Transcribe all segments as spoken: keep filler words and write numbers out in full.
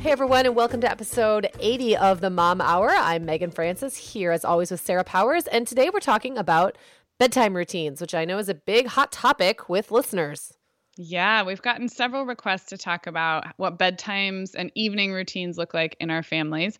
Hey everyone, and welcome to episode eighty of the Mom Hour. I'm Meagan Francis, here as always with Sarah Powers, and today we're talking about bedtime routines, which I know is a big hot topic with listeners. Yeah, we've gotten several requests to talk about what bedtimes and evening routines look like in our families.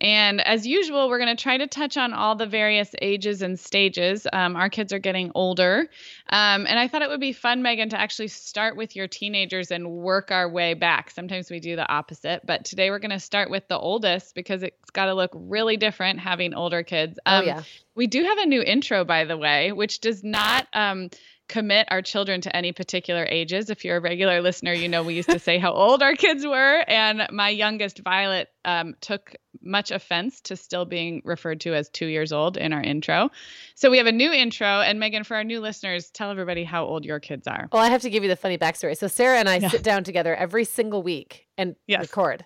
And as usual, we're going to try to touch on all the various ages and stages. Um, our kids are getting older. Um, and I thought it would be fun, Meagan, to actually start with your teenagers and work our way back. Sometimes we do the opposite, but today we're going to start with the oldest because it's got to look really different having older kids. Um, oh, yeah. We do have a new intro, by the way, which does not... Um, commit our children to any particular ages. If you're a regular listener, you know we used to say how old our kids were, and my youngest Violet um, took much offense to still being referred to as two years old in our intro. So we have a new intro, and Meagan, for our new listeners, tell everybody how old your kids are. Well, I have to give you the funny backstory. So Sarah and I yeah. sit down together every single week and yes. record,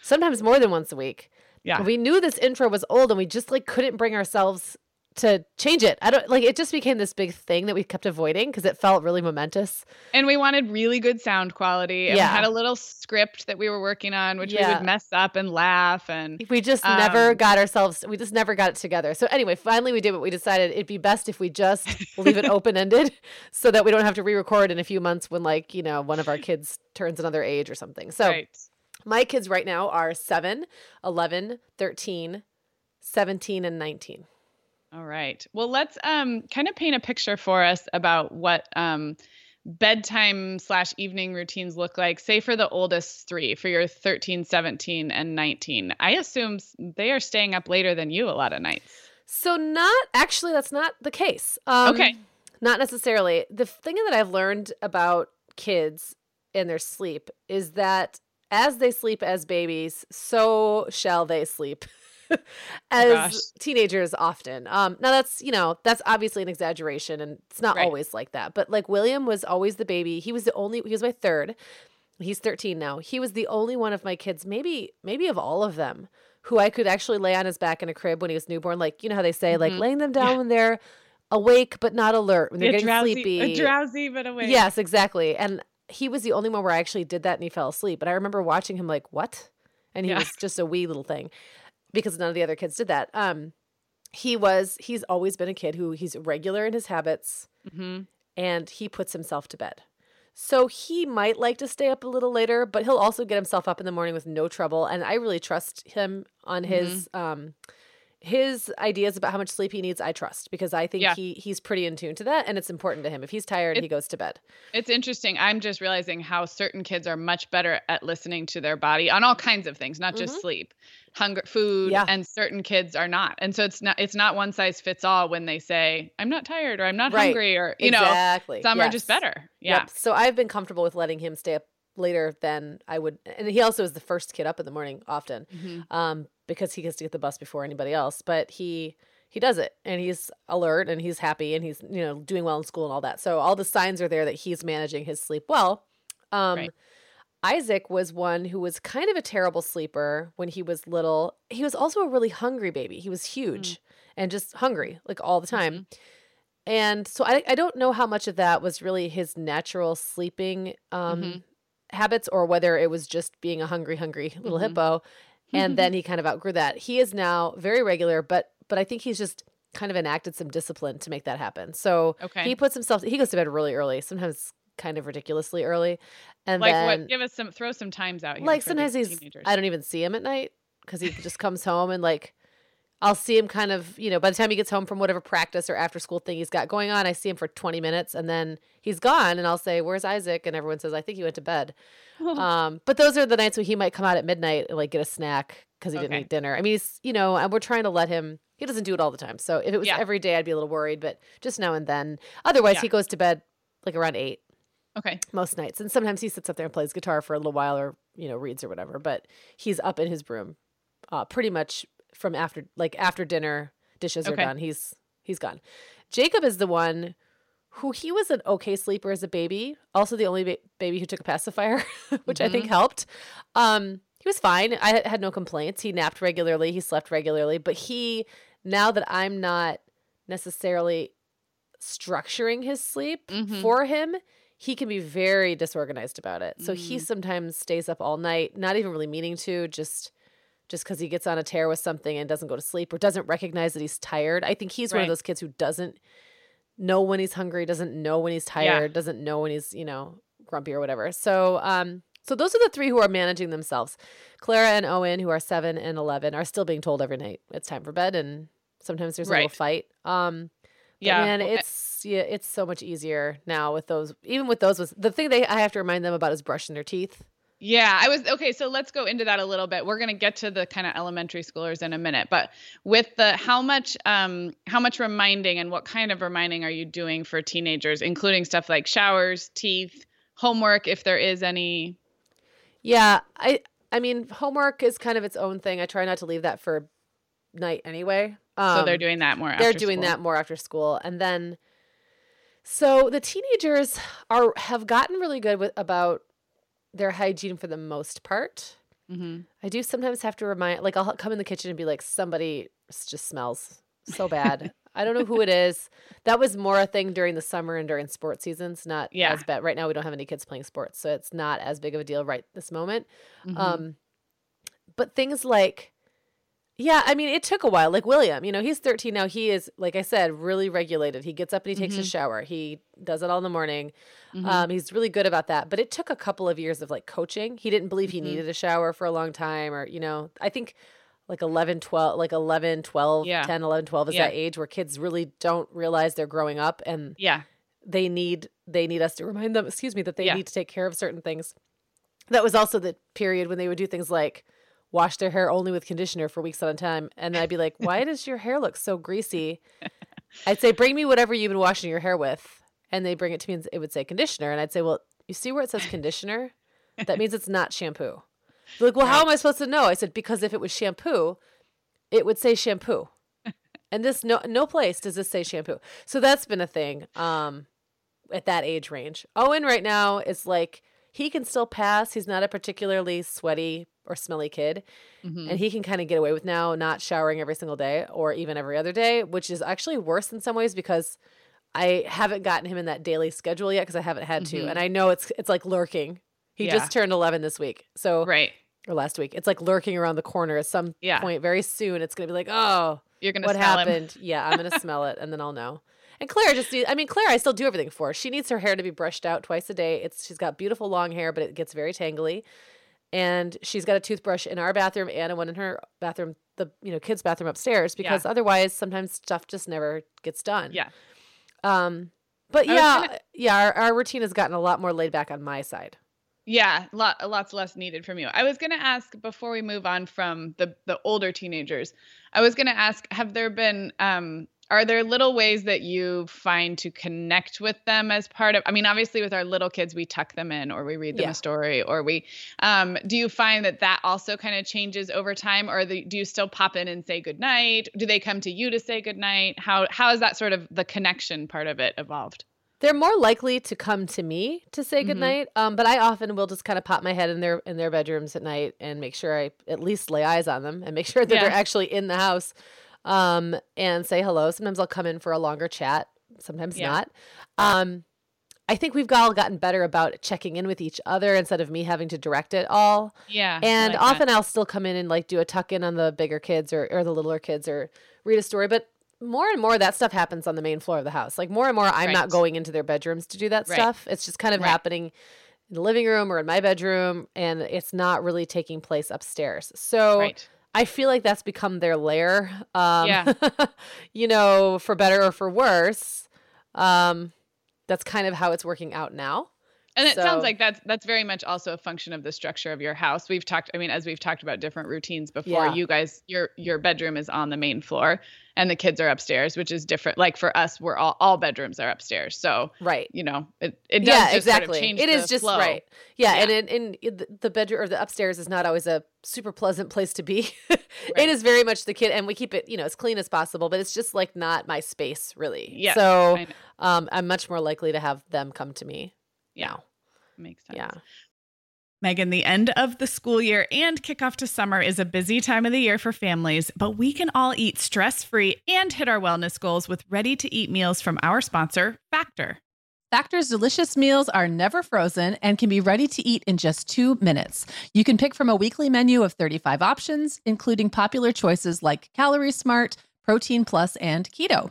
sometimes more than once a week. Yeah, we knew this intro was old, and we just like couldn't bring ourselves to change it. I don't like, it just became this big thing that we kept avoiding because it felt really momentous. And we wanted really good sound quality. And yeah. we had a little script that we were working on, which yeah. we would mess up and laugh. And we just um, never got ourselves, we just never got it together. So anyway, finally we did what we decided. It'd be best if we just leave it open-ended so that we don't have to re-record in a few months when like, you know, one of our kids turns another age or something. So right. my kids right now are seven, eleven, thirteen, seventeen, and nineteen. All right. Well, let's um, kind of paint a picture for us about what um, bedtime slash evening routines look like, say for the oldest three, for your thirteen, seventeen, and nineteen. I assume they are staying up later than you a lot of nights. So not actually, that's not the case. Um, okay. Not necessarily. The thing that I've learned about kids and their sleep is that as they sleep as babies, so shall they sleep. As oh teenagers often. Um, now that's, you know, that's obviously an exaggeration and it's not right. always like that. But like William was always the baby. He was the only, he was my third. He's thirteen now. He was the only one of my kids, maybe, maybe of all of them, who I could actually lay on his back in a crib when he was newborn. Like, you know how they say, mm-hmm. like laying them down yeah. when they're awake, but not alert, when they're a getting drowsy, sleepy. A drowsy, but awake. Yes, exactly. And he was the only one where I actually did that and he fell asleep. But I remember watching him like, what? And he yeah. was just a wee little thing, because none of the other kids did that. Um, he was, he's always been a kid who he's regular in his habits mm-hmm. and he puts himself to bed. So he might like to stay up a little later, but he'll also get himself up in the morning with no trouble. And I really trust him on mm-hmm. his, um, his ideas about how much sleep he needs. I trust because I think yeah. he, he's pretty in tune to that and it's important to him. If he's tired, it, he goes to bed. It's interesting. I'm just realizing how certain kids are much better at listening to their body on all kinds of things, not just mm-hmm. sleep. Hunger, food, yeah. and certain kids are not. And so it's not, it's not one size fits all when they say, I'm not tired or I'm not right. hungry or, you exactly. know, some yes. are just better. Yeah. Yep. So I've been comfortable with letting him stay up later than I would. And he also is the first kid up in the morning often, mm-hmm. um, because he gets to get the bus before anybody else. But he he does it, and he's alert, and he's happy, and he's, you know, doing well in school and all that. So all the signs are there that he's managing his sleep well. Um, right. Isaac was one who was kind of a terrible sleeper when he was little. He was also a really hungry baby. He was huge mm. and just hungry, like, all the time. Mm-hmm. And so I, I don't know how much of that was really his natural sleeping um, mm-hmm. habits, or whether it was just being a hungry, hungry little mm-hmm. hippo. And mm-hmm. then he kind of outgrew that. He is now very regular, but but I think he's just kind of enacted some discipline to make that happen. So okay. he puts himself – he goes to bed really early, sometimes kind of ridiculously early. And like then, what? Give us some – throw some times out here. Like sometimes he's – I don't even see him at night because he just comes home and like – I'll see him kind of, you know, by the time he gets home from whatever practice or after school thing he's got going on, I see him for twenty minutes and then he's gone, and I'll say, where's Isaac? And everyone says, I think he went to bed. um, but those are the nights when he might come out at midnight and like get a snack because he okay. didn't eat dinner. I mean, he's, you know, and we're trying to let him, he doesn't do it all the time. So if it was yeah. every day, I'd be a little worried, but just now and then. Otherwise, yeah. he goes to bed like around eight. Okay. Most nights. And sometimes he sits up there and plays guitar for a little while, or, you know, reads or whatever, but he's up in his room uh, pretty much from after, like after dinner, dishes okay. are done. He's, he's gone. Jacob is the one who, he was an okay sleeper as a baby. Also the only ba- baby who took a pacifier, which mm-hmm. I think helped. Um, he was fine. I had no complaints. He napped regularly. He slept regularly, but he, now that I'm not necessarily structuring his sleep mm-hmm. for him, he can be very disorganized about it. So mm-hmm. he sometimes stays up all night, not even really meaning to, just just because he gets on a tear with something and doesn't go to sleep or doesn't recognize that he's tired. I think he's right. one of those kids who doesn't know when he's hungry, doesn't know when he's tired, yeah. doesn't know when he's, you know, grumpy or whatever. So um, so those are the three who are managing themselves. Clara and Owen, who are seven and eleven, are still being told every night it's time for bed, and sometimes there's a right. little fight. Um, yeah. And it's yeah, it's so much easier now with those. Even with those, was the thing they I have to remind them about is brushing their teeth. Yeah, I was okay. So let's go into that a little bit. We're going to get to the kind of elementary schoolers in a minute, but with the how much, um, how much reminding and what kind of reminding are you doing for teenagers, including stuff like showers, teeth, homework, if there is any? Yeah, I, I mean, homework is kind of its own thing. I try not to leave that for night anyway. Um, so they're doing that more. After they're doing school. that more after school, and then so the teenagers are have gotten really good with about. their hygiene for the most part. Mm-hmm. I do sometimes have to remind, like I'll come in the kitchen and be like, somebody just smells so bad. I don't know who it is. That was more a thing during the summer and during sports seasons, not yeah. as bad. Right now we don't have any kids playing sports, so it's not as big of a deal right this moment. Mm-hmm. Um, but things like, yeah, I mean, it took a while. Like William, you know, he's thirteen now. He is, like I said, really regulated. He gets up and he takes mm-hmm. a shower. He does it all in the morning. Mm-hmm. Um, he's really good about that. But it took a couple of years of like coaching. He didn't believe he mm-hmm. needed a shower for a long time, or, you know, I think like eleven, twelve, like eleven, twelve, yeah. ten, eleven, twelve is yeah. that age where kids really don't realize they're growing up, and yeah. they need, they need us to remind them, excuse me, that they yeah. need to take care of certain things. That was also the period when they would do things like wash their hair only with conditioner for weeks at a time. And I'd be like, why does your hair look so greasy? I'd say, bring me whatever you've been washing your hair with. And they bring it to me and it would say conditioner. And I'd say, well, you see where it says conditioner? That means it's not shampoo. They're like, well, how am I supposed to know? I said, because if it was shampoo, it would say shampoo. And this, no, no place does this say shampoo. So that's been a thing um, at that age range. Owen right now is like, he can still pass. He's not a particularly sweaty or smelly kid. Mm-hmm. And he can kind of get away with now not showering every single day or even every other day, which is actually worse in some ways because I haven't gotten him in that daily schedule yet because I haven't had mm-hmm. to. And I know it's it's like lurking. He yeah. just turned eleven this week. So right. or last week. It's like lurking around the corner at some yeah. point very soon. It's going to be like, oh, you're gonna what smell happened? Him. Yeah, I'm going to smell it and then I'll know. And Claire just – I mean, Claire, I still do everything for her. She needs her hair to be brushed out twice a day. It's She's got beautiful long hair, but it gets very tangly. And she's got a toothbrush in our bathroom and one in her bathroom, the you know kids' bathroom upstairs, because yeah. otherwise sometimes stuff just never gets done. Yeah. Um. But yeah, kinda... yeah, our, our routine has gotten a lot more laid back on my side. Yeah, lot lots less needed from you. I was going to ask before we move on from the, the older teenagers, I was going to ask, have there been um Are there little ways that you find to connect with them as part of, I mean, obviously with our little kids, we tuck them in or we read them yeah. a story or we, um, do you find that that also kind of changes over time, or the, do you still pop in and say goodnight? Do they come to you to say goodnight? How, how is that sort of the connection part of it evolved? They're more likely to come to me to say goodnight, mm-hmm. um, but I often will just kind of pop my head in their in their bedrooms at night and make sure I at least lay eyes on them and make sure that yeah. they're actually in the house um, and say hello. Sometimes I'll come in for a longer chat, sometimes yeah. not. Um, I think we've all gotten better about checking in with each other instead of me having to direct it all. Yeah, and like often that. I'll still come in and like do a tuck in on the bigger kids or, or the littler kids or read a story, but more and more that stuff happens on the main floor of the house. Like more and more I'm right. not going into their bedrooms to do that right. stuff. It's just kind of right. happening in the living room or in my bedroom, and it's not really taking place upstairs. So right. I feel like that's become their lair, um, yeah. you know, for better or for worse. Um, that's kind of how it's working out now. And it so. sounds like that's, that's very much also a function of the structure of your house. We've talked, I mean, as we've talked about different routines before, yeah. you guys, your, your bedroom is on the main floor and the kids are upstairs, which is different. Like for us, we're all, all bedrooms are upstairs. So, right. you know, it, it does yeah, just exactly. sort of change it the is just flow. Right. Yeah. yeah. And in, in the bedroom or the upstairs is not always a super pleasant place to be. right. It is very much the kid, and we keep it, you know, as clean as possible, but it's just like not my space really. Yeah. So, um, I'm much more likely to have them come to me. Yeah. Now. Makes sense. Yeah. Meagan, the end of the school year and kickoff to summer is a busy time of the year for families, but we can all eat stress-free and hit our wellness goals with ready-to-eat meals from our sponsor, Factor. Factor's delicious meals are never frozen and can be ready to eat in just two minutes. You can pick from a weekly menu of thirty-five options, including popular choices like Calorie Smart, Protein Plus, and Keto.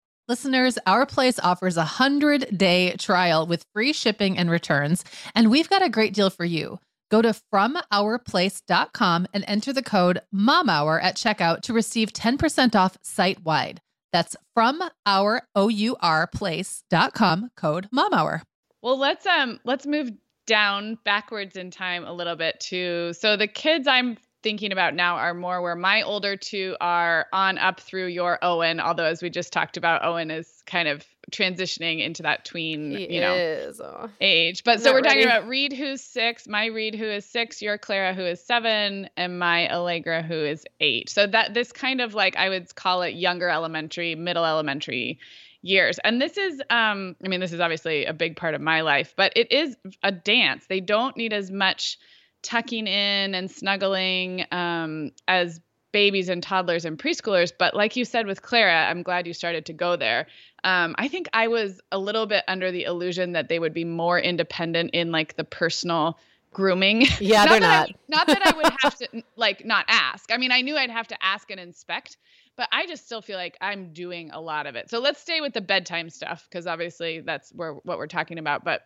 Listeners, Our Place offers a one hundred day trial with free shipping and returns, and we've got a great deal for you. Go to from our place dot com and enter the code MOMHOUR at checkout to receive ten percent off site-wide. That's from our, O U R, place dot com, code MOMHOUR. Well, let's um let's move down backwards in time a little bit too. So the kids I'm thinking about now are more where my older two are on up through your Owen. Although, as we just talked about, Owen is kind of transitioning into that tween, he you know, is. Oh, age. But so we're talking ready. about Reed, who's six, my Reed, who is six, your Clara, who is seven, and my Allegra, who is eight. So that this kind of like, I would call it younger elementary, middle elementary years. And this is, um, I mean, this is obviously a big part of my life, but it is a dance. They don't need as much tucking in and snuggling um, as babies and toddlers and preschoolers. But like you said with Clara, I'm glad you started to go there. Um, I think I was a little bit under the illusion that they would be more independent in like the personal grooming. Yeah, not they're not. I, not that I would have to like not ask. I mean, I knew I'd have to ask and inspect, but I just still feel like I'm doing a lot of it. So let's stay with the bedtime stuff, because obviously that's where what we're talking about. But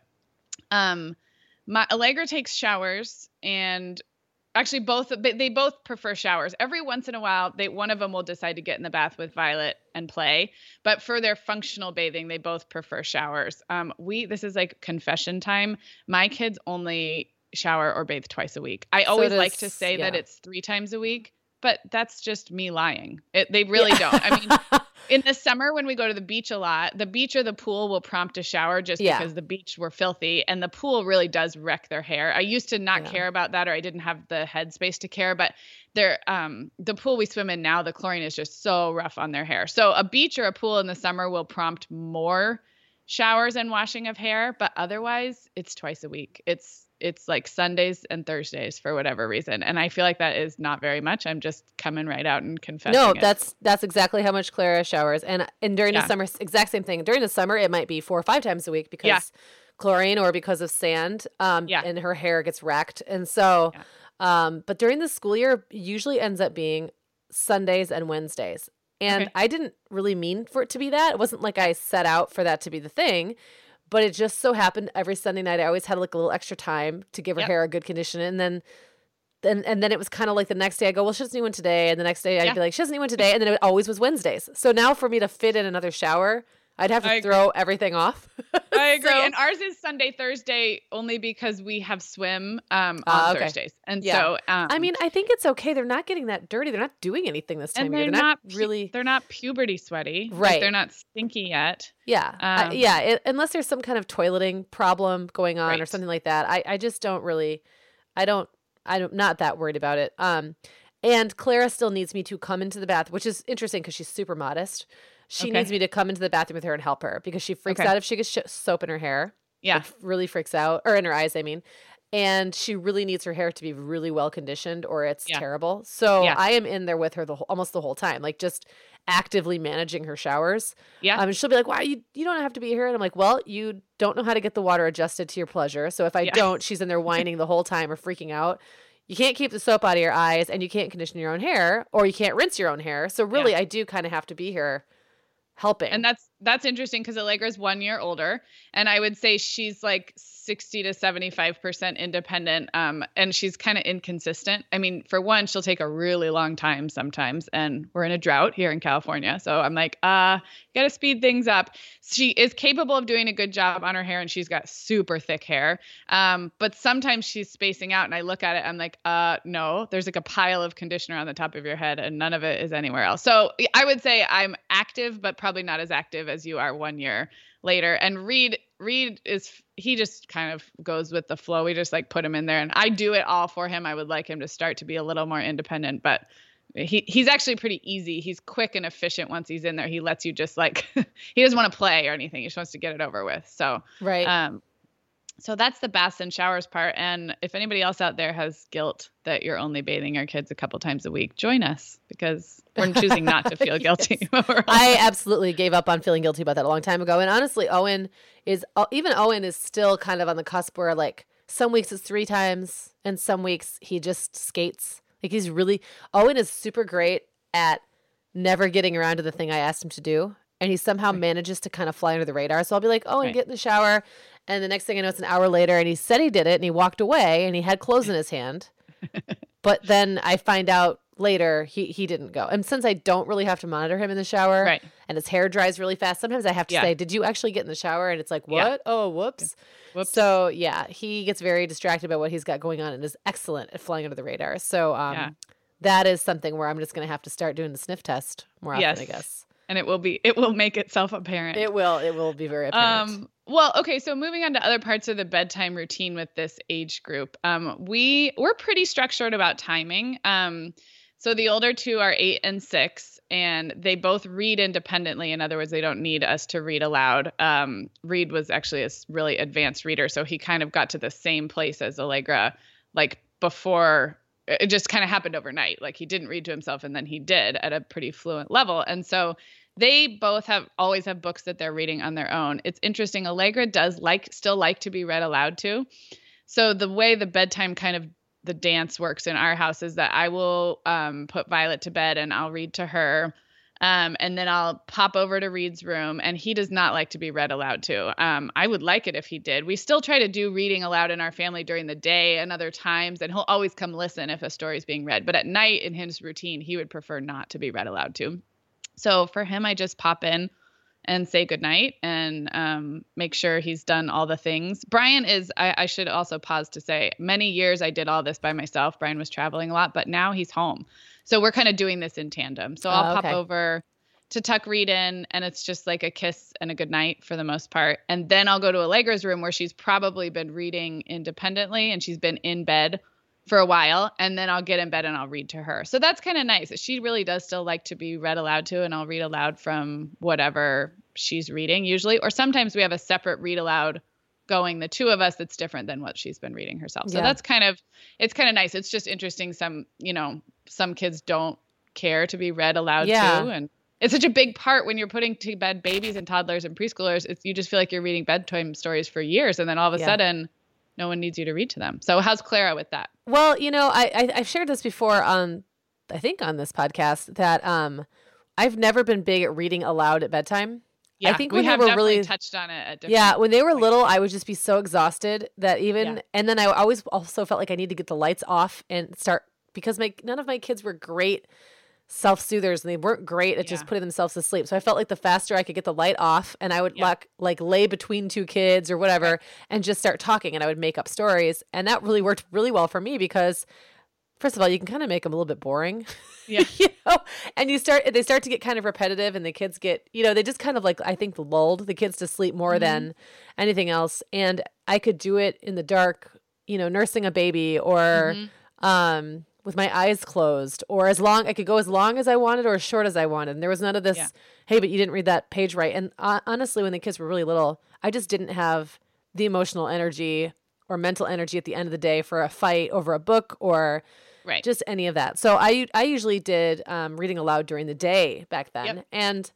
um, my Allegra takes showers, and actually both, they both prefer showers. Every once in a while, they, one of them will decide to get in the bath with Violet and play, but for their functional bathing, they both prefer showers. Um, we, this is like confession time. My kids only shower or bathe twice a week. I always so does, like to say yeah. that it's three times a week, but that's just me lying. It, they really yeah. don't. I mean, in the summer when we go to the beach a lot, the beach or the pool will prompt a shower just yeah. because the beach were filthy and the pool really does wreck their hair. I used to not yeah. care about that, or I didn't have the headspace to care, but they're, um, the pool we swim in now, the chlorine is just so rough on their hair. So a beach or a pool in the summer will prompt more showers and washing of hair, but otherwise it's twice a week. It's, It's like Sundays and Thursdays for whatever reason. And I feel like that is not very much. I'm just coming right out and confessing. No, it. that's that's exactly how much Clara showers. And and during yeah. the summer, exact same thing. During the summer, it might be four or five times a week because yeah. chlorine or because of sand um, yeah. and her hair gets wrecked. And so, yeah. um, but during the school year, usually ends up being Sundays and Wednesdays. And okay. I didn't really mean for it to be that. It wasn't like I set out for that to be the thing. But it just so happened every Sunday night, I always had like a little extra time to give her yep. hair a good condition. And then, then and then it was kind of like the next day I go, well, she doesn't need one today. And the next day I'd yeah. be like, she doesn't need one today. And then it always was Wednesdays. So now for me to fit in another shower, I'd have to I throw agree. everything off. I agree. So, and ours is Sunday, Thursday, only because we have swim um, on uh, okay. Thursdays. And yeah. so, um, I mean, I think it's okay. They're not getting that dirty. They're not doing anything this time. And they're, they're not pu- really, they're not puberty sweaty. Right. Like, they're not stinky yet. Yeah. Um, uh, yeah. It, unless there's some kind of toileting problem going on right. or something like that. I, I just don't really, I don't, I don't, not that worried about it. Um, and Clara still needs me to come into the bath, which is interesting because she's super modest. She okay. needs me to come into the bathroom with her and help her because she freaks okay. out if she gets sh- soap in her hair. Yeah. Like, really freaks out. Or in her eyes, I mean. And she really needs her hair to be really well conditioned or it's yeah. terrible. So yeah. I am in there with her the whole, almost the whole time, like just actively managing her showers. Yeah. Um, and she'll be like, wow, you, you don't have to be here. And I'm like, well, you don't know how to get the water adjusted to your pleasure. So if I yeah. don't, she's in there whining the whole time or freaking out. You can't keep the soap out of your eyes and you can't condition your own hair or you can't rinse your own hair. So really yeah. I do kind of have to be here helping. And that's, that's interesting because Allegra's one year older and I would say she's like sixty to seventy-five percent independent. Um, and she's kind of inconsistent. I mean, for one, she'll take a really long time sometimes and we're in a drought here in California. So I'm like, uh, got to speed things up. She is capable of doing a good job on her hair and she's got super thick hair. Um, but sometimes she's spacing out and I look at it, I'm like, uh, no, there's like a pile of conditioner on the top of your head and none of it is anywhere else. So I would say I'm active, but probably not as active as you are one year later. And Reed, Reed is, he just kind of goes with the flow. We just like put him in there and I do it all for him. I would like him to start to be a little more independent, but he he's actually pretty easy. He's quick and efficient. Once he's in there, he lets you just like, he doesn't want to play or anything. He just wants to get it over with. So, right. Um, so that's the baths and showers part. And if anybody else out there has guilt that you're only bathing your kids a couple times a week, join us because we're choosing not to feel guilty. Yes. I absolutely gave up on feeling guilty about that a long time ago. And honestly, Owen is, even Owen is still kind of on the cusp where like some weeks it's three times and some weeks he just skates. Like he's really, Owen is super great at never getting around to the thing I asked him to do. And he somehow right. manages to kind of fly under the radar. So I'll be like, oh, and right. get in the shower. And the next thing I know, it's an hour later. And he said he did it. And he walked away. And he had clothes in his hand. But then I find out later he, he didn't go. And since I don't really have to monitor him in the shower. Right. And his hair dries really fast. Sometimes I have to yeah. say, did you actually get in the shower? And it's like, what? Yeah. Oh, whoops. Yeah. whoops. So, yeah, he gets very distracted by what he's got going on and is excellent at flying under the radar. So um, yeah. that is something where I'm just going to have to start doing the sniff test more often, yes. I guess. And it will be, it will make itself apparent. It will, it will be very apparent. Um, well, okay. So moving on to other parts of the bedtime routine with this age group, um, we we're pretty structured about timing. Um, So the older two are eight and six, and they both read independently. In other words, they don't need us to read aloud. Um, Reed was actually a really advanced reader, so he kind of got to the same place as Allegra, like before. It just kind of happened overnight. Like he didn't read to himself, and then he did at a pretty fluent level. And so they both have always have books that they're reading on their own. It's interesting. Allegra does like still like to be read aloud to. So the way the bedtime kind of the dance works in our house is that I will um, put Violet to bed and I'll read to her. Um, and then I'll pop over to Reed's room, and he does not like to be read aloud to. Um, I would like it if he did. We still try to do reading aloud in our family during the day and other times, and he'll always come listen if a story is being read. But at night in his routine, he would prefer not to be read aloud to. So for him, I just pop in and say goodnight and um, make sure he's done all the things. Brian is, I, I should also pause to say, many years I did all this by myself. Brian was traveling a lot, but now he's home. So we're kind of doing this in tandem. So I'll oh, okay. pop over to tuck Reed in, and it's just like a kiss and a goodnight for the most part. And then I'll go to Allegra's room where she's probably been reading independently and she's been in bed for a while, and then I'll get in bed and I'll read to her. So that's kind of nice. She really does still like to be read aloud to, and I'll read aloud from whatever she's reading usually. Or sometimes we have a separate read aloud going, the two of us, that's different than what she's been reading herself. So yeah. that's kind of, it's kind of nice. It's just interesting. Some, you know, some kids don't care to be read aloud yeah. to, and it's such a big part when you're putting to bed babies and toddlers and preschoolers. It's, you just feel like you're reading bedtime stories for years. And then all of a yeah. sudden no one needs you to read to them. So how's Clara with that? Well, you know, I, I, I've shared this before on, I think on this podcast, that um, I've never been big at reading aloud at bedtime. Yeah, I think we when have they were definitely really touched on it. At different yeah, when they were points. Little, I would just be so exhausted that even, yeah. and then I always also felt like I need to get the lights off and start, because my none of my kids were great self-soothers, and they weren't great at yeah. just putting themselves to sleep. So I felt like the faster I could get the light off, and I would yeah. like like lay between two kids or whatever, right. and just start talking, and I would make up stories, and that really worked really well for me because. First of all, you can kind of make them a little bit boring, yeah. you know, and you start, they start to get kind of repetitive, and the kids get, you know, they just kind of like, I think lulled the kids to sleep more mm-hmm. than anything else. And I could do it in the dark, you know, nursing a baby or, mm-hmm. um, with my eyes closed, or as long, I could go as long as I wanted or as short as I wanted. And there was none of this, yeah. hey, but you didn't read that page right. And uh, honestly, when the kids were really little, I just didn't have the emotional energy or mental energy at the end of the day for a fight over a book or right. just any of that. So I I usually did um, reading aloud during the day back then. Yep. And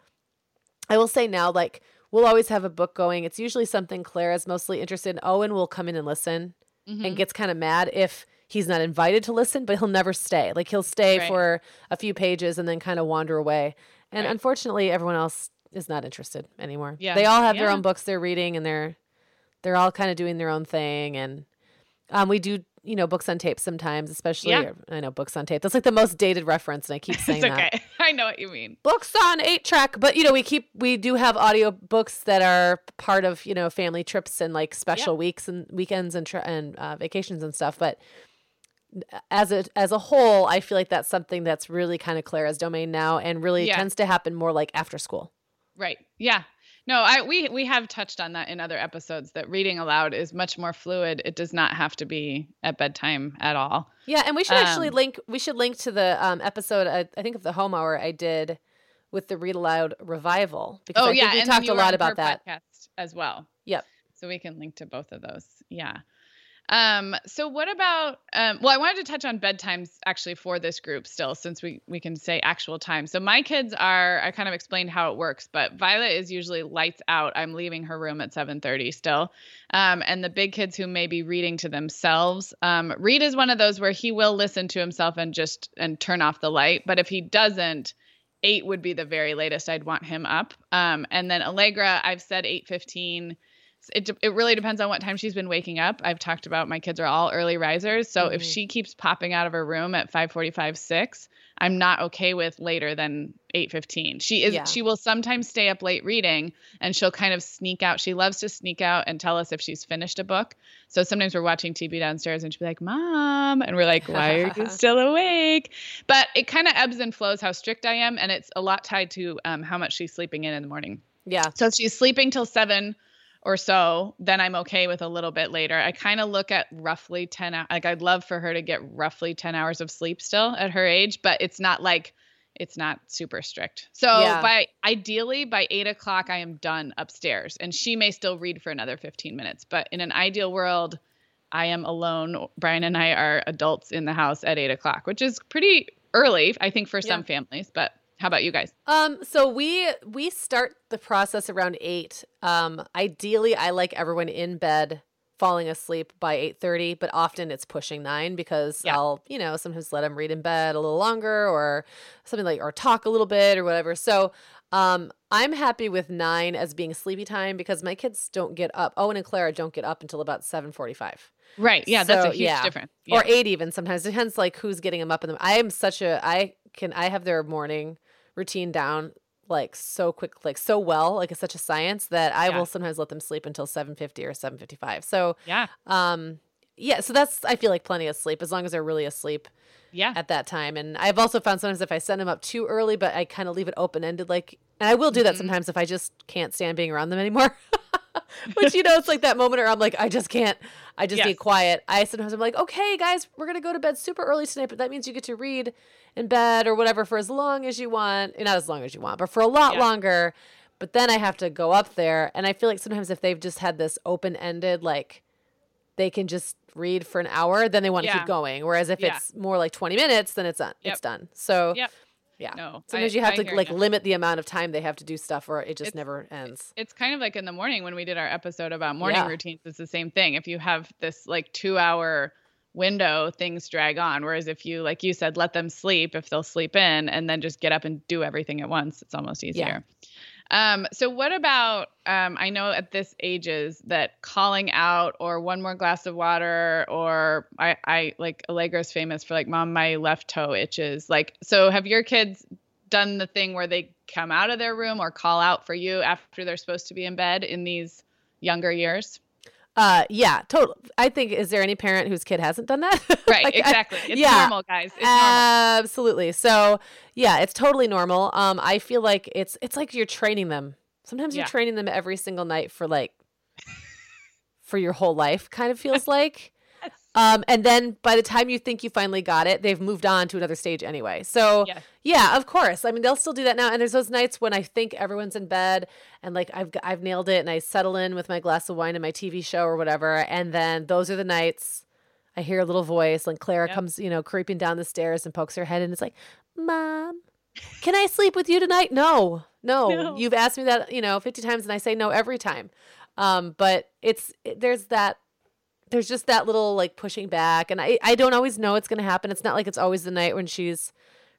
I will say now, like, we'll always have a book going. It's usually something Clara's mostly interested in. Owen will come in and listen mm-hmm. and gets kind of mad if he's not invited to listen, but he'll never stay. Like, he'll stay right. for a few pages and then kind of wander away. And right. unfortunately, everyone else is not interested anymore. Yeah. They all have yeah. their own books they're reading, and they're They're all kind of doing their own thing. And um, we do, you know, books on tape sometimes, especially, yeah. I know, books on tape. That's like the most dated reference, and I keep saying it's okay. that. I know what you mean. Books on eight track. But, you know, we keep, we do have audio books that are part of, you know, family trips and like special yeah. weeks and weekends and tra- and uh, vacations and stuff. But as a, as a whole, I feel like that's something that's really kind of Clara's domain now, and really yeah. tends to happen more like after school. Right. Yeah. No, I, we, we have touched on that in other episodes, that reading aloud is much more fluid. It does not have to be at bedtime at all. Yeah. And we should um, actually link, we should link to the um, episode, I, I think of the home hour I did with the read aloud revival. Because oh I yeah. think we and talked a lot about that podcast as well. Yep. So we can link to both of those. Yeah. Um, so what about, um, well, I wanted to touch on bedtimes actually for this group still, since we, we can say actual time. So my kids are, I kind of explained how it works, but Violet is usually lights out. I'm leaving her room at seven thirty still. Um, and the big kids who may be reading to themselves, um, Reed is one of those where he will listen to himself and just, and turn off the light. But if he doesn't, eight would be the very latest I'd want him up. Um, and then Allegra, I've said eight fifteen. It it really depends on what time she's been waking up. I've talked about my kids are all early risers. So mm-hmm. if she keeps popping out of her room at five forty-five, six, I'm not okay with later than eight fifteen. She is, yeah. she will sometimes stay up late reading, and she'll kind of sneak out. She loves to sneak out and tell us if she's finished a book. So sometimes we're watching T V downstairs, and she'll be like, Mom. And we're like, why are you still awake? But it kind of ebbs and flows how strict I am. And it's a lot tied to um, how much she's sleeping in in the morning. Yeah. So if she's sleeping till seven or so, then I'm okay with a little bit later. I kind of look at roughly ten hours. Like, I'd love for her to get roughly ten hours of sleep still at her age, but it's not like, it's not super strict. So yeah. by ideally by eight o'clock, I am done upstairs, and she may still read for another fifteen minutes, but in an ideal world, I am alone. Brian and I are adults in the house at eight o'clock, which is pretty early, I think, for yeah. some families, but how about you guys? Um, so we we start the process around eight. Um, ideally, I like everyone in bed falling asleep by eight thirty, but often it's pushing nine because yeah. I'll, you know, sometimes let them read in bed a little longer or something like, or talk a little bit or whatever. So um, I'm happy with nine as being sleepy time because my kids don't get up. Owen and Clara don't get up until about seven forty-five. Right. Yeah. So, that's a huge yeah. difference. Yeah. Or eight even sometimes. Depends like who's getting them up in the, I am such a, I can, I have their morning routine down like so quick, like so well, like it's such a science that I yeah. will sometimes let them sleep until seven fifty or seven fifty-five. So yeah. Um, yeah. So that's, I feel like plenty of sleep as long as they're really asleep yeah. at that time. And I've also found sometimes if I send them up too early, but I kind of leave it open-ended, like, and I will do that mm-hmm. sometimes if I just can't stand being around them anymore, which, you know, it's like that moment where I'm like, I just can't, I just yes. need quiet. I sometimes I'm like, okay, guys, we're going to go to bed super early tonight, but that means you get to read in bed or whatever for as long as you want, not as long as you want, but for a lot yeah. longer. But then I have to go up there. And I feel like sometimes if they've just had this open-ended, like they can just read for an hour, then they want yeah. to keep going. Whereas if yeah. it's more like twenty minutes, then it's done. Yep. It's done. So yep. Yeah. No, sometimes I, you have I to like you. limit the amount of time they have to do stuff or it just it's, never ends. It's kind of like in the morning when we did our episode about morning yeah. routines, it's the same thing. If you have this like two hour window, things drag on. Whereas if you, like you said, let them sleep, if they'll sleep in and then just get up and do everything at once, it's almost easier. Yeah. Um, so what about, um, I know at this ages that calling out or one more glass of water, or I, I like Allegra's famous for like, mom, my left toe itches. Like, so have your kids done the thing where they come out of their room or call out for you after they're supposed to be in bed in these younger years? Uh, yeah, totally. I think, is there any parent whose kid hasn't done that? Right. Like, exactly. It's yeah. normal, guys. It's normal. Absolutely. So yeah, it's totally normal. Um, I feel like it's, it's like you're training them. Sometimes yeah. you're training them every single night for like, for your whole life kind of feels like. Yes. Um, and then by the time you think you finally got it, they've moved on to another stage anyway. So yes. yeah, of course. I mean, they'll still do that now. And there's those nights when I think everyone's in bed and like, I've, I've nailed it. And I settle in with my glass of wine and my T V show or whatever. And then those are the nights I hear a little voice and Clara yep. comes, you know, creeping down the stairs and pokes her head and it's like, mom, can I sleep with you tonight? No, no, no. You've asked me that, you know, fifty times. And I say no every time. Um, but it's, it, there's that, there's just that little like pushing back. And I, I don't always know it's going to happen. It's not like it's always the night when she's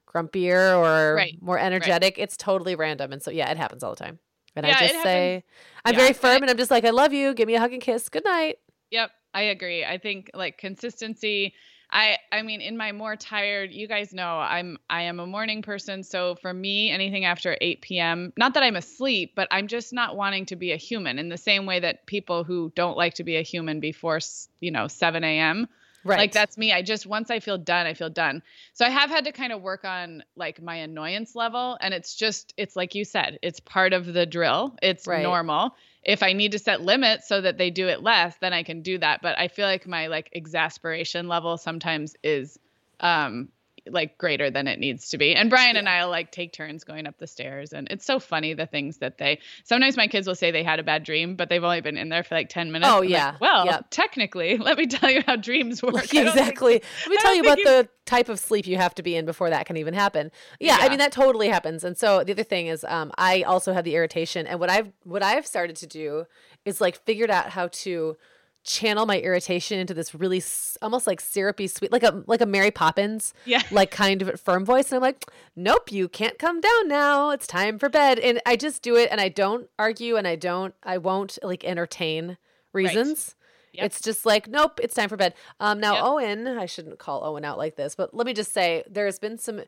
grumpier or right. more energetic. Right. It's totally random. And so, yeah, it happens all the time. And yeah, I just say, I'm yeah, very firm it, and I'm just like, I love you. Give me a hug and kiss. Good night. Yep. I agree. I think like consistency. I, I mean, in my more tired, you guys know I'm, I am a morning person. so for me, anything after eight p.m., not that I'm asleep, but I'm just not wanting to be a human in the same way that people who don't like to be a human before, you know, seven a.m. Right. Like that's me. I just, once I feel done, I feel done. So I have had to kind of work on like my annoyance level. And it's just, it's like you said, it's part of the drill. It's right. normal. If I need to set limits so that they do it less, then I can do that. But I feel like my like exasperation level sometimes is, um, like greater than it needs to be. And Brian yeah. and I'll like take turns going up the stairs. And it's so funny, the things that they, sometimes my kids will say they had a bad dream, but they've only been in there for like ten minutes. Oh I'm yeah. Like, well, yep. technically, let me tell you how dreams work. Like, exactly. Think, let me tell you about you... the type of sleep you have to be in before that can even happen. Yeah, yeah. I mean, that totally happens. And so the other thing is, um, I also have the irritation, and what I've, what I've started to do is like figured out how to channel my irritation into this really s- almost like syrupy sweet, like a, like a Mary Poppins, yeah. like kind of firm voice. And I'm like, nope, you can't come down now. It's time for bed. And I just do it. And I don't argue. And I don't, I won't like entertain reasons. Right. Yep. It's just like, nope, it's time for bed. Um, now yep. Owen, I shouldn't call Owen out like this, but let me just say there's been some,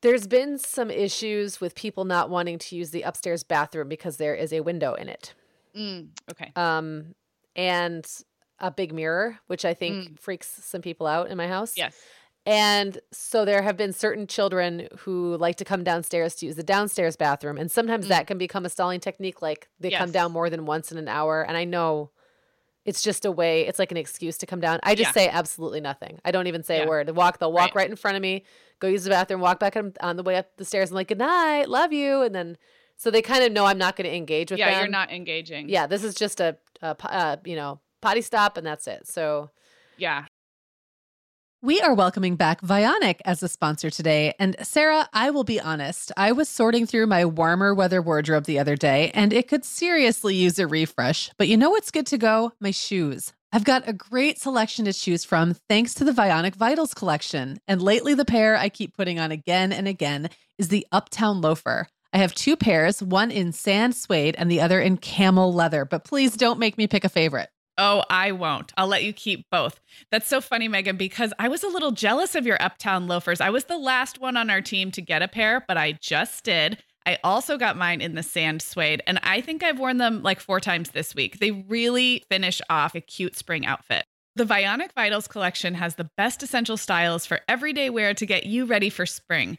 there's been some issues with people not wanting to use the upstairs bathroom because there is a window in it. Mm, okay. Um, and a big mirror, which I think mm. freaks some people out in my house. Yes. And so there have been certain children who like to come downstairs to use the downstairs bathroom. And sometimes mm. that can become a stalling technique. Like they yes. come down more than once in an hour. And I know it's just a way, it's like an excuse to come down. I just yeah. say absolutely nothing. I don't even say yeah. a word. Walk, they'll walk right. right in front of me, go use the bathroom, walk back on the way up the stairs. I'm like, good night, love you. And then, so they kind of know I'm not going to engage with yeah, them. Yeah, you're not engaging. Yeah, this is just a, a, a, you know, potty stop and that's it. So yeah. We are welcoming back Vionic as a sponsor today. And Sarah, I will be honest, I was sorting through my warmer weather wardrobe the other day, and it could seriously use a refresh. But you know what's good to go? My shoes. I've got a great selection to choose from thanks to the Vionic Vitals collection. And lately, the pair I keep putting on again and again is the Uptown Loafer. I have two pairs, one in sand suede and the other in camel leather. But please don't make me pick a favorite. Oh, I won't. I'll let you keep both. That's so funny, Meagan, because I was a little jealous of your Uptown Loafers. I was the last one on our team to get a pair, but I just did. I also got mine in the sand suede, and I think I've worn them like four times this week. They really finish off a cute spring outfit. The Vionic Vitals collection has the best essential styles for everyday wear to get you ready for spring.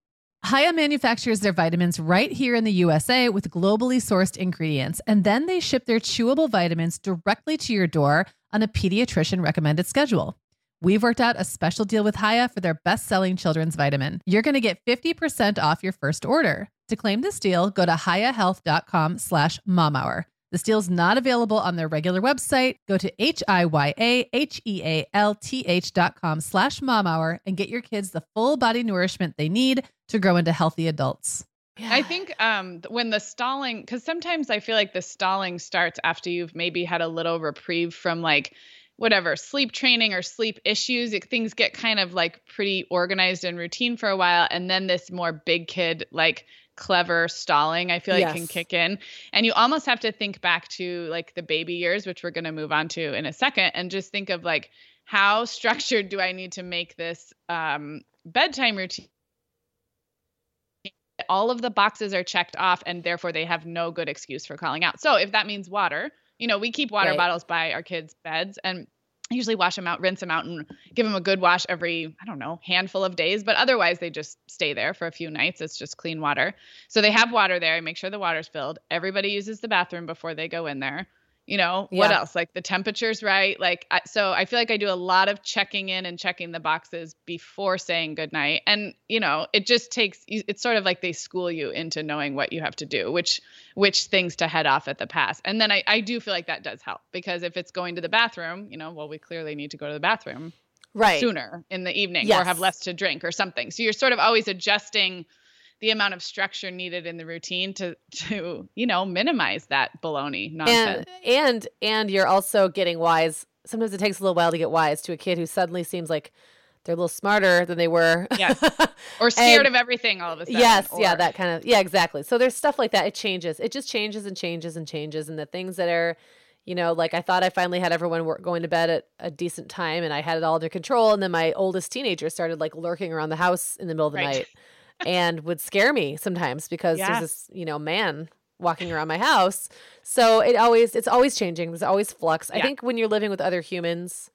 Hiya manufactures their vitamins right here in the U S A with globally sourced ingredients, and then they ship their chewable vitamins directly to your door on a pediatrician-recommended schedule. We've worked out a special deal with Hiya for their best-selling children's vitamin. You're going to get fifty percent off your first order. To claim this deal, go to hiya health dot com slash momhour. This deal's not available on their regular website. Go to H-I-Y-A-H-E-A-L-T-H dot com slash momhour and get your kids the full body nourishment they need to grow into healthy adults. Yeah. I think um, when the stalling, because sometimes I feel like the stalling starts after you've maybe had a little reprieve from like whatever sleep training or sleep issues. It, things get kind of like pretty organized and routine for a while. And then this more big kid, like clever stalling, I feel like yes. can kick in. And you almost have to think back to like the baby years, which we're going to move on to in a second. And just think of like, how structured do I need to make this um, bedtime routine? All of the boxes are checked off and therefore they have no good excuse for calling out. So if that means water, you know, we keep water right. bottles by our kids' beds and usually wash them out, rinse them out and give them a good wash every, I don't know, handful of days. But otherwise they just stay there for a few nights. It's just clean water. So they have water there. I make sure the water's filled. Everybody uses the bathroom before they go in there. You know, yeah. what else? Like the temperature's right. Like, I, so I feel like I do a lot of checking in and checking the boxes before saying goodnight. And, you know, it just takes, it's sort of like they school you into knowing what you have to do, which, which things to head off at the pass. And then I, I do feel like that does help because if it's going to the bathroom, you know, well, we clearly need to go to the bathroom right. sooner in the evening yes. or have less to drink or something. So you're sort of always adjusting the amount of structure needed in the routine to, to, you know, minimize that baloney nonsense. And, and, and you're also getting wise. Sometimes it takes a little while to get wise to a kid who suddenly seems like they're a little smarter than they were. Yes. Or scared and, of everything all of a sudden. Yes. Or, yeah. That kind of, yeah, exactly. So there's stuff like that. It changes. It just changes and changes and changes. And the things that are, you know, like I thought I finally had everyone work, going to bed at a decent time and I had it all under control. And then my oldest teenager started like lurking around the house in the middle of the right. night. And would scare me sometimes because yes. there's this, you know, man walking around my house. So it always, it's always changing. There's always flux. Yeah. I think when you're living with other humans,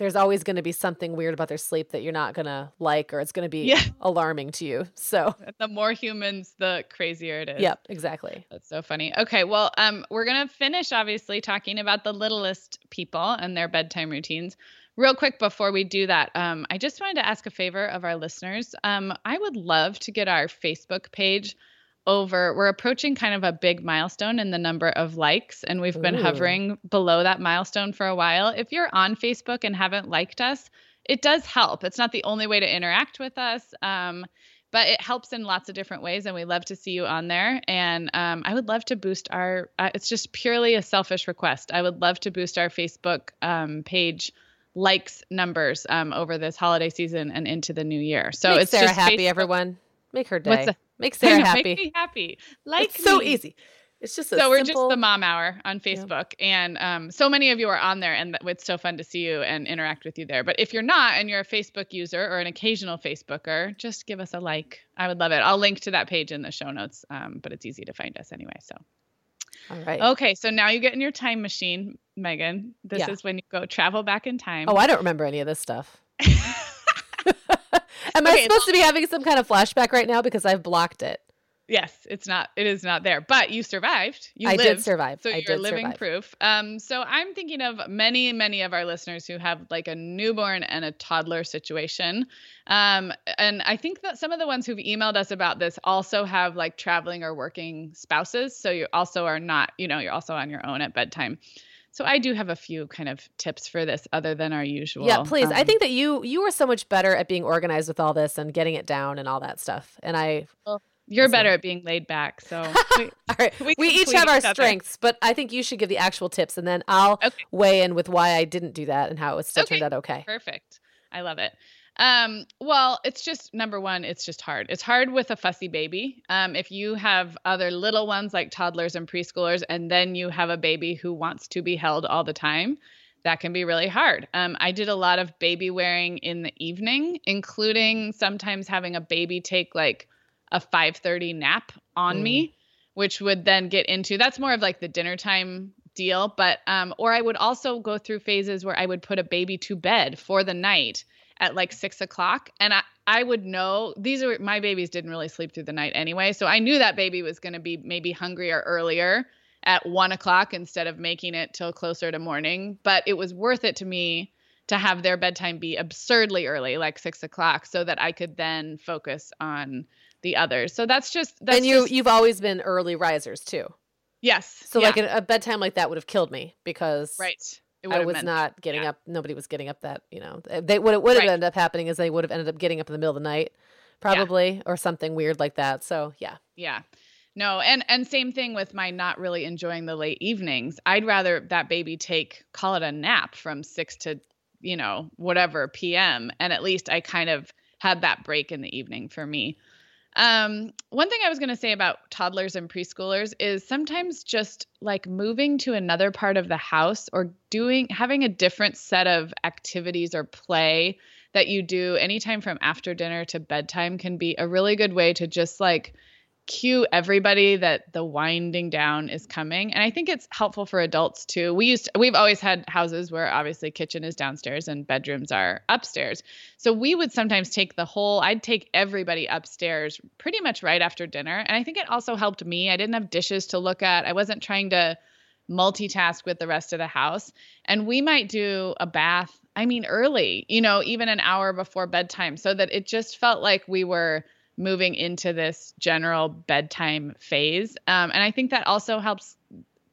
there's always going to be something weird about their sleep that you're not going to like, or it's going to be yeah. alarming to you. So the more humans, the crazier it is. Yep, exactly. That's so funny. Okay. Well, um, we're going to finish obviously talking about the littlest people and their bedtime routines. Real quick before we do that, um, I just wanted to ask a favor of our listeners. Um, I would love to get our Facebook page over. We're approaching kind of a big milestone in the number of likes, and we've been Ooh. hovering below that milestone for a while. If you're on Facebook and haven't liked us, it does help. It's not the only way to interact with us, um, but it helps in lots of different ways, and we love to see you on there. And um, I would love to boost our, uh, it's just purely a selfish request. I would love to boost our Facebook um, page likes numbers um, over this holiday season and into the new year. So Make it's Sarah just happy, Facebook. Everyone. Make her day. What's a- Make Sarah know, happy. Make me happy. Like it's me. So easy. It's just a so simple... we're just the Mom Hour on Facebook, yeah. and um, so many of you are on there, and it's so fun to see you and interact with you there. But if you're not, and you're a Facebook user or an occasional Facebooker, just give us a like. I would love it. I'll link to that page in the show notes, um, but it's easy to find us anyway. So, all right. Okay, so now you get in your time machine, Meagan. This yeah. is when you go travel back in time. Oh, I don't remember any of this stuff. Am I okay, supposed to be having some kind of flashback right now because I've blocked it? Yes, it's not. It is not there. But you survived. You I lived, did survive. So I you're did living survive. proof. Um, so I'm thinking of many, many of our listeners who have like a newborn and a toddler situation. Um, and I think that some of the ones who've emailed us about this also have like traveling or working spouses. So you also are not, you know, you're also on your own at bedtime. So I do have a few kind of tips for this other than our usual. Yeah, please. Um, I think that you you were so much better at being organized with all this and getting it down and all that stuff. And I well, you're so. better at being laid back. So we, all right. we, we each have our strengths, but I think you should give the actual tips, and then I'll okay. weigh in with why I didn't do that and how it still okay. turned out okay. Perfect. I love it. Um, well, it's just, number one, it's just hard. It's hard with a fussy baby. Um, if you have other little ones like toddlers and preschoolers, and then you have a baby who wants to be held all the time, that can be really hard. Um, I did a lot of baby wearing in the evening, including sometimes having a baby take like a five thirty nap on mm. me, which would then get into, that's more of like the dinner time deal. But, um, or I would also go through phases where I would put a baby to bed for the night at like six o'clock. And I, I would know these are my babies didn't really sleep through the night anyway. So I knew that baby was going to be maybe hungrier earlier at one o'clock instead of making it till closer to morning. But it was worth it to me to have their bedtime be absurdly early, like six o'clock, so that I could then focus on the others. So that's just, that's and you, just, you've always been early risers too. Yes. So yeah. like a, a bedtime like that would have killed me because right. I was meant, not getting yeah. up. Nobody was getting up that, you know, they would, what would have right. ended up happening is they would have ended up getting up in the middle of the night probably, yeah. or something weird like that. So yeah. Yeah, no. And, and same thing with my not really enjoying the late evenings. I'd rather that baby take, call it a nap from six to, you know, whatever P M. And at least I kind of had that break in the evening for me. Um, one thing I was going to say about toddlers and preschoolers is sometimes just like moving to another part of the house or doing, having a different set of activities or play that you do anytime from after dinner to bedtime can be a really good way to just like cue everybody that the winding down is coming. And I think it's helpful for adults too. We used to, we've always had houses where obviously kitchen is downstairs and bedrooms are upstairs. So we would sometimes take the whole, I'd take everybody upstairs pretty much right after dinner. And I think it also helped me. I didn't have dishes to look at. I wasn't trying to multitask with the rest of the house. And we might do a bath, I mean, early, you know, even an hour before bedtime, so that it just felt like we were moving into this general bedtime phase. Um, and I think that also helps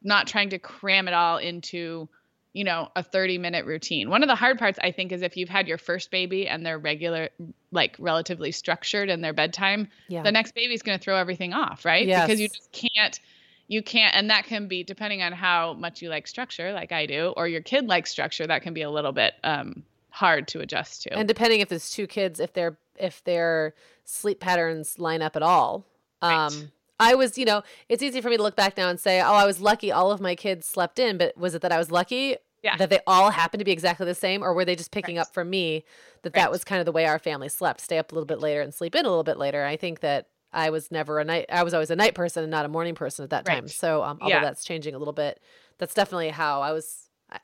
not trying to cram it all into, you know, a thirty minute routine. One of the hard parts, I think, is if you've had your first baby and they're regular, like relatively structured in their bedtime, yeah. the next baby's going to throw everything off, right? Yes. Because you just can't, you can't, and that can be, depending on how much you like structure, like I do, or your kid likes structure, that can be a little bit um, hard to adjust to. And depending if there's two kids, if they're if their sleep patterns line up at all. Right. Um, I was, you know, it's easy for me to look back now and say, oh, I was lucky all of my kids slept in, but was it that I was lucky yeah. that they all happened to be exactly the same, or were they just picking right. up from me that right. that was kind of the way our family slept, stay up a little bit later and sleep in a little bit later. I think that I was never a night, I was always a night person and not a morning person at that right. time. So um, although yeah. that's changing a little bit, that's definitely how I was, I,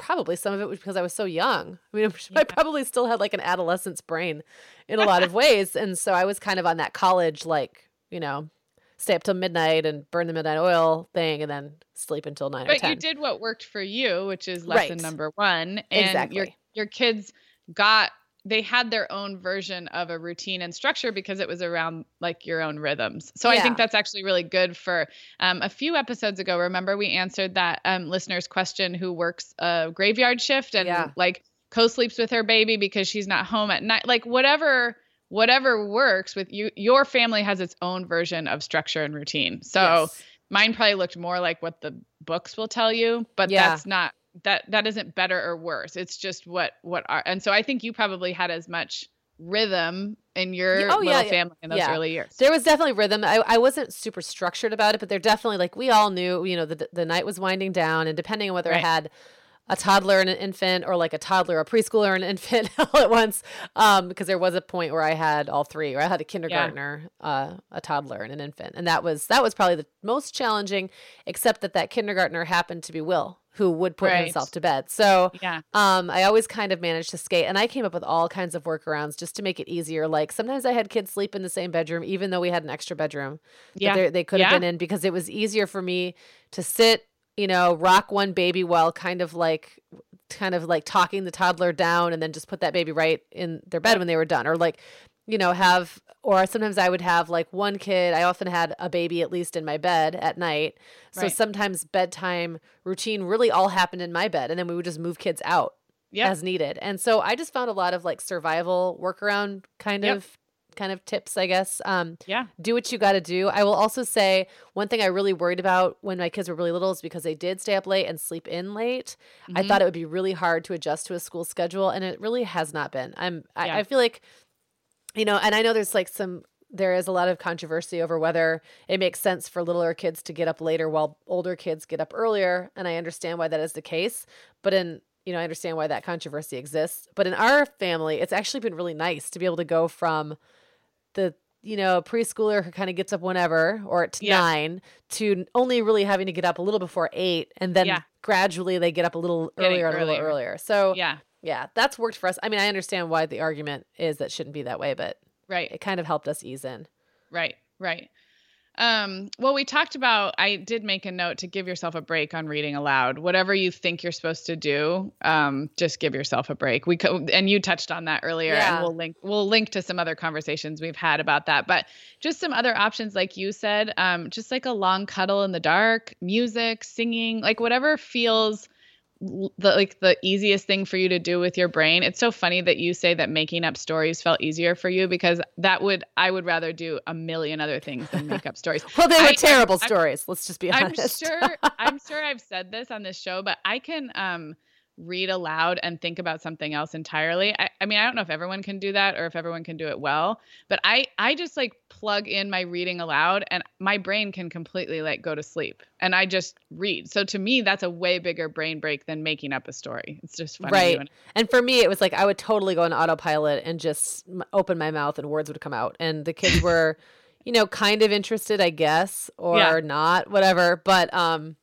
probably some of it was because I was so young. I mean, yeah. I probably still had like an adolescent's brain in a lot of ways. And so I was kind of on that college, like, you know, stay up till midnight and burn the midnight oil thing and then sleep until nine but or ten. But you did what worked for you, which is lesson right. number one. And exactly. your, your kids got, they had their own version of a routine and structure because it was around like your own rhythms. So yeah. I think that's actually really good for um, a few episodes ago. Remember we answered that um, listener's question who works a graveyard shift and yeah. like co-sleeps with her baby because she's not home at night, like whatever, whatever works with you, your family has its own version of structure and routine. So yes. mine probably looked more like what the books will tell you, but yeah. that's not, that that isn't better or worse. It's just what, what are, and so I think you probably had as much rhythm in your oh, little yeah, family in those yeah. early years. There was definitely rhythm. I, I wasn't super structured about it, but they're definitely like, we all knew, you know, the, the night was winding down and depending on whether right. I had a toddler and an infant or like a toddler, a preschooler and an infant all at once. Um, because there was a point where I had all three, or I had a kindergartner, yeah. uh, a toddler and an infant. And that was, that was probably the most challenging, except that that kindergartner happened to be Will, who would put right. himself to bed. So yeah. um, I always kind of managed to skate, and I came up with all kinds of workarounds just to make it easier. Like sometimes I had kids sleep in the same bedroom, even though we had an extra bedroom yeah. that they could have yeah. been in, because it was easier for me to sit, you know, rock one baby while kind of like, kind of like talking the toddler down, and then just put that baby right in their bed when they were done. Or like, you know, have, or sometimes I would have like one kid, I often had a baby at least in my bed at night. So right. sometimes bedtime routine really all happened in my bed. And then we would just move kids out yep. as needed. And so I just found a lot of like survival workaround kind yep. of, kind of tips, I guess. Um, yeah. Do what you got to do. I will also say one thing I really worried about when my kids were really little is because they did stay up late and sleep in late. Mm-hmm. I thought it would be really hard to adjust to a school schedule. And it really has not been. I'm, I, yeah. I feel like, you know, and I know there's like some, there is a lot of controversy over whether it makes sense for littler kids to get up later while older kids get up earlier. And I understand why that is the case, but in, you know, I understand why that controversy exists, but in our family, it's actually been really nice to be able to go from the, you know, preschooler who kind of gets up whenever, or at yeah. nine, to only really having to get up a little before eight. And then yeah. gradually they get up a little Getting earlier and earlier. a little earlier. So yeah. Yeah, that's worked for us. I mean, I understand why the argument is that shouldn't be that way, but right. it kind of helped us ease in. Right, right. Um, well, we talked about, I did make a note to give yourself a break on reading aloud. Whatever you think you're supposed to do, um, just give yourself a break. We co- and you touched on that earlier, yeah. and we'll link we'll link to some other conversations we've had about that. But just some other options, like you said, um, just like a long cuddle in the dark, music, singing, like whatever feels The, like the easiest thing for you to do with your brain. It's so funny that you say that making up stories felt easier for you, because that would, I would rather do a million other things than make up stories. Well, they were I, terrible I, stories. I'm, Let's just be honest. I'm sure, I'm sure I've said this on this show, but I can um, read aloud and think about something else entirely. I, I mean, I don't know if everyone can do that or if everyone can do it well, but I, I just like plug in my reading aloud and my brain can completely like go to sleep and I just read. So to me, that's a way bigger brain break than making up a story. It's just funny. Right. And for me, it was like, I would totally go on autopilot and just open my mouth and words would come out. And the kids were, you know, kind of interested, I guess, or yeah. not, whatever. But, um,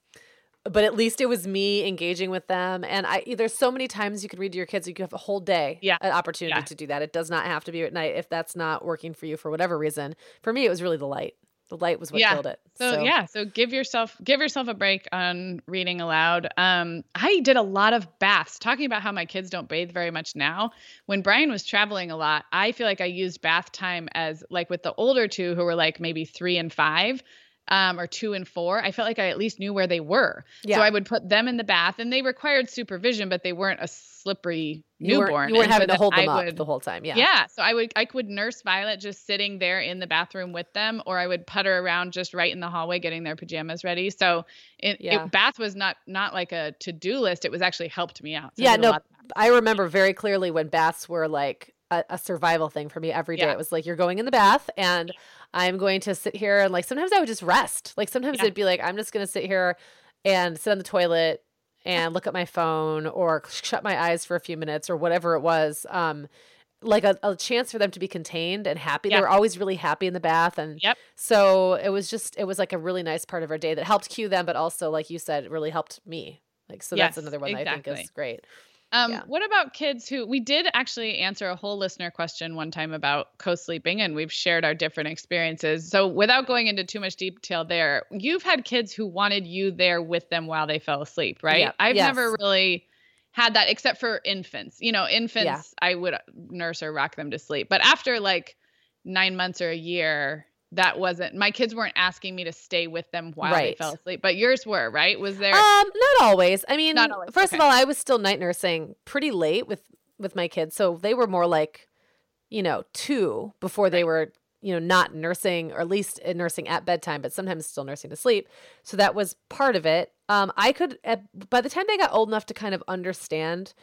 but at least it was me engaging with them. And I, there's so many times you could read to your kids. You could have a whole day, yeah. an opportunity yeah. to do that. It does not have to be at night if that's not working for you for whatever reason. For me, it was really the light. The light was what yeah. killed it. So, so yeah. So give yourself, give yourself a break on reading aloud. Um, I did a lot of baths, talking about how my kids don't bathe very much now. When Brian was traveling a lot, I feel like I used bath time as like with the older two who were like maybe three and five, Um, or two and four, I felt like I at least knew where they were. Yeah. So I would put them in the bath, and they required supervision, but they weren't a slippery you newborn. Weren't, you weren't having so to hold them I up would, the whole time. Yeah. Yeah. So I would, I could nurse Violet just sitting there in the bathroom with them, or I would putter around just right in the hallway, getting their pajamas ready. So it, yeah. it, bath was not, not like a to-do list. It was actually helped me out. So yeah. I no, I remember very clearly when baths were like a, a survival thing for me every day. Yeah. It was like, you're going in the bath and I'm going to sit here, and like sometimes I would just rest. Like sometimes yeah. it'd be like, I'm just going to sit here and sit on the toilet and look at my phone or shut my eyes for a few minutes or whatever it was. Um, like a, a chance for them to be contained and happy. Yeah. They were always really happy in the bath. And yep. so it was just, it was like a really nice part of our day that helped cue them, but also, like you said, it really helped me. Like, so yes, that's another one exactly. that I think is great. Um, yeah. What about kids who, we did actually answer a whole listener question one time about co-sleeping, and we've shared our different experiences. So without going into too much detail there, you've had kids who wanted you there with them while they fell asleep, right? Yeah. I've yes. never really had that except for infants, you know, infants, yeah. I would nurse or rock them to sleep. But after like nine months or a year, that wasn't, my kids weren't asking me to stay with them while right. they fell asleep, but yours were, right? Was there? Um, not always. I mean, not always. first okay. of all, I was still night nursing pretty late with, with my kids. So they were more like, you know, two before right. they were, you know, not nursing, or at least nursing at bedtime, but sometimes still nursing to sleep. So that was part of it. Um, I could, uh, by the time they got old enough to kind of understand,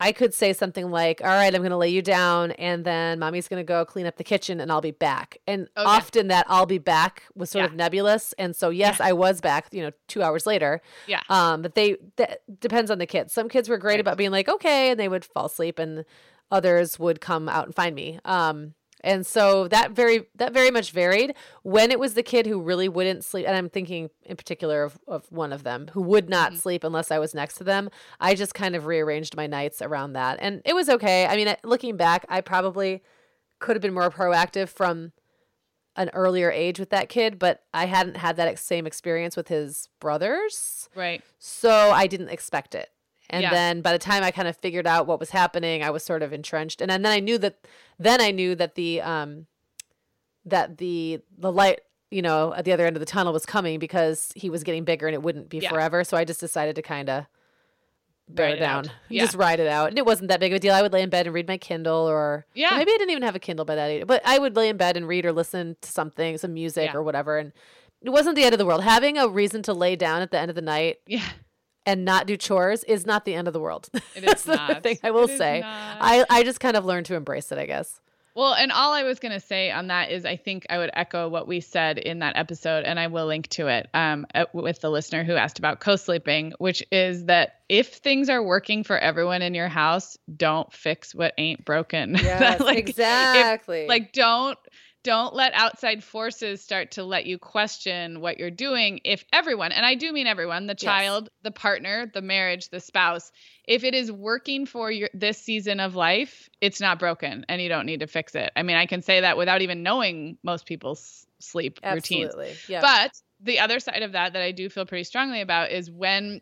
I could say something like, all right, I'm going to lay you down, and then mommy's going to go clean up the kitchen, and I'll be back. And okay. often that I'll be back was sort yeah. of nebulous. And so, yes, yeah. I was back, you know, two hours later. Yeah. Um, but they, that depends on the kids. Some kids were great right. about being like, okay, and they would fall asleep, and others would come out and find me. Um, and so that very, that very much varied. When it was the kid who really wouldn't sleep, and I'm thinking in particular of, of one of them who would not mm-hmm. sleep unless I was next to them, I just kind of rearranged my nights around that. And it was okay. I mean, looking back, I probably could have been more proactive from an earlier age with that kid, but I hadn't had that same experience with his brothers. Right. So I didn't expect it. And yeah. then by the time I kind of figured out what was happening, I was sort of entrenched. And, and then I knew that, then I knew that the, um, that the, the light, you know, at the other end of the tunnel was coming, because he was getting bigger and it wouldn't be yeah. forever. So I just decided to kind of bear it down, yeah. just ride it out. And it wasn't that big of a deal. I would lay in bed and read my Kindle, or yeah. or maybe I didn't even have a Kindle by that age, but I would lay in bed and read or listen to something, some music yeah. or whatever. And it wasn't the end of the world. Having a reason to lay down at the end of the night. Yeah. And not do chores is not the end of the world. It is That's not. That's the thing I will say. Not. I, I just kind of learned to embrace it, I guess. Well, and all I was going to say on that is I think I would echo what we said in that episode, and I will link to it um, with the listener who asked about co-sleeping, which is that if things are working for everyone in your house, don't fix what ain't broken. Yes, that, like, exactly. If, like, don't... Don't let outside forces start to let you question what you're doing. If everyone, and I do mean everyone, the child, yes. the partner, the marriage, the spouse, if it is working for your, this season of life, it's not broken and you don't need to fix it. I mean, I can say that without even knowing most people's sleep routines. Absolutely. Yep. But the other side of that that I do feel pretty strongly about is when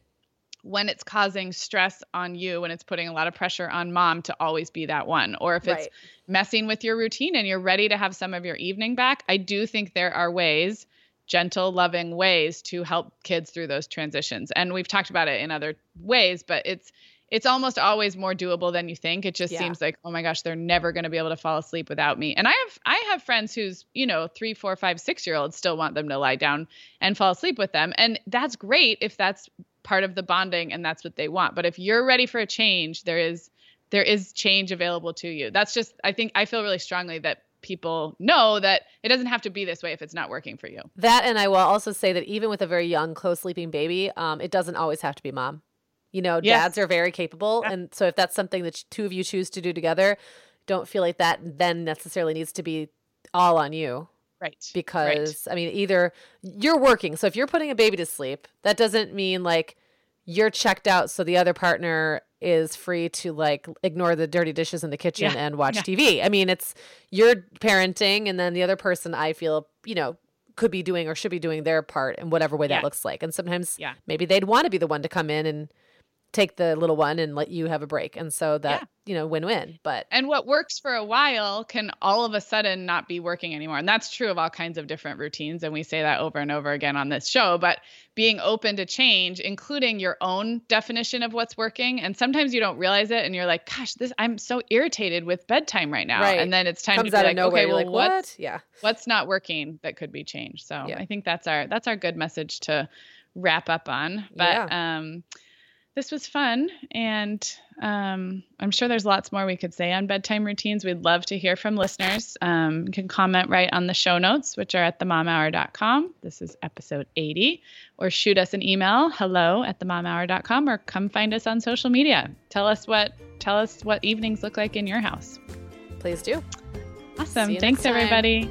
when it's causing stress on you, when it's putting a lot of pressure on mom to always be that one, or if right. it's messing with your routine and you're ready to have some of your evening back. I do think there are ways, gentle, loving ways to help kids through those transitions. And we've talked about it in other ways, but it's, it's almost always more doable than you think. It just yeah. seems like, oh my gosh, they're never going to be able to fall asleep without me. And I have, I have friends who's, you know, three, four, five, six year olds still want them to lie down and fall asleep with them. And that's great if that's part of the bonding and that's what they want. But if you're ready for a change, there is, there is change available to you. That's just, I think I feel really strongly that people know that it doesn't have to be this way if it's not working for you. That, and I will also say that even with a very young, co-sleeping baby, um, it doesn't always have to be mom. You know, yes. dads are very capable. Yeah. And so if that's something that two of you choose to do together, don't feel like that then necessarily needs to be all on you. Right. Because, right. I mean, either you're working. So if you're putting a baby to sleep, that doesn't mean like you're checked out. So the other partner is free to like ignore the dirty dishes in the kitchen yeah. and watch yeah. T V. I mean, it's you're parenting, and then the other person, I feel, you know, could be doing or should be doing their part in whatever way yeah. that looks like. And sometimes yeah. maybe they'd want to be the one to come in and take the little one and let you have a break. And so that, yeah. you know, win-win. But and what works for a while can all of a sudden not be working anymore. And that's true of all kinds of different routines. And we say that over and over again on this show, but being open to change, including your own definition of what's working. And sometimes you don't realize it. And you're like, gosh, this, I'm so irritated with bedtime right now. Right. And then it's time Comes to be like, nowhere. Okay, well, like, what? What's, yeah. what's not working that could be changed. So yeah. I think that's our, that's our good message to wrap up on. But, yeah. um, this was fun, and um, I'm sure there's lots more we could say on bedtime routines. We'd love to hear from listeners. Um, you can comment right on the show notes, which are at the mom hour dot com. This is episode eighty. Or shoot us an email, hello at the mom hour dot com, or come find us on social media. Tell us what tell us what evenings look like in your house. Please do. Awesome. Thanks, everybody.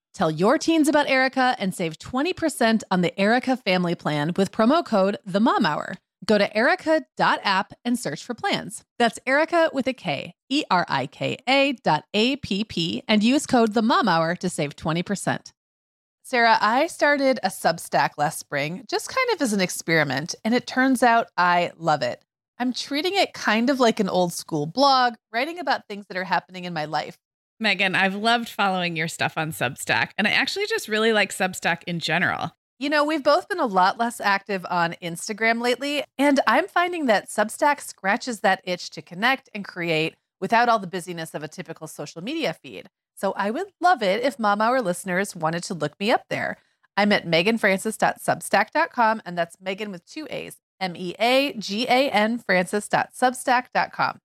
Tell your teens about Erica and save twenty percent on the Erica family plan with promo code THEMOMHOUR. Go to erica dot app and search for plans. That's Erica with a K, E R I K A dot A P P, and use code THEMOMHOUR to save twenty percent. Sarah, I started a Substack last spring, just kind of as an experiment, and it turns out I love it. I'm treating it kind of like an old school blog, writing about things that are happening in my life. Meagan, I've loved following your stuff on Substack, and I actually just really like Substack in general. You know, we've both been a lot less active on Instagram lately, and I'm finding that Substack scratches that itch to connect and create without all the busyness of a typical social media feed. So I would love it if Mom Hour listeners wanted to look me up there. I'm at meagan francis dot substack dot com, and that's Meagan with two A's, M E A G A N Francis dot substack dot com.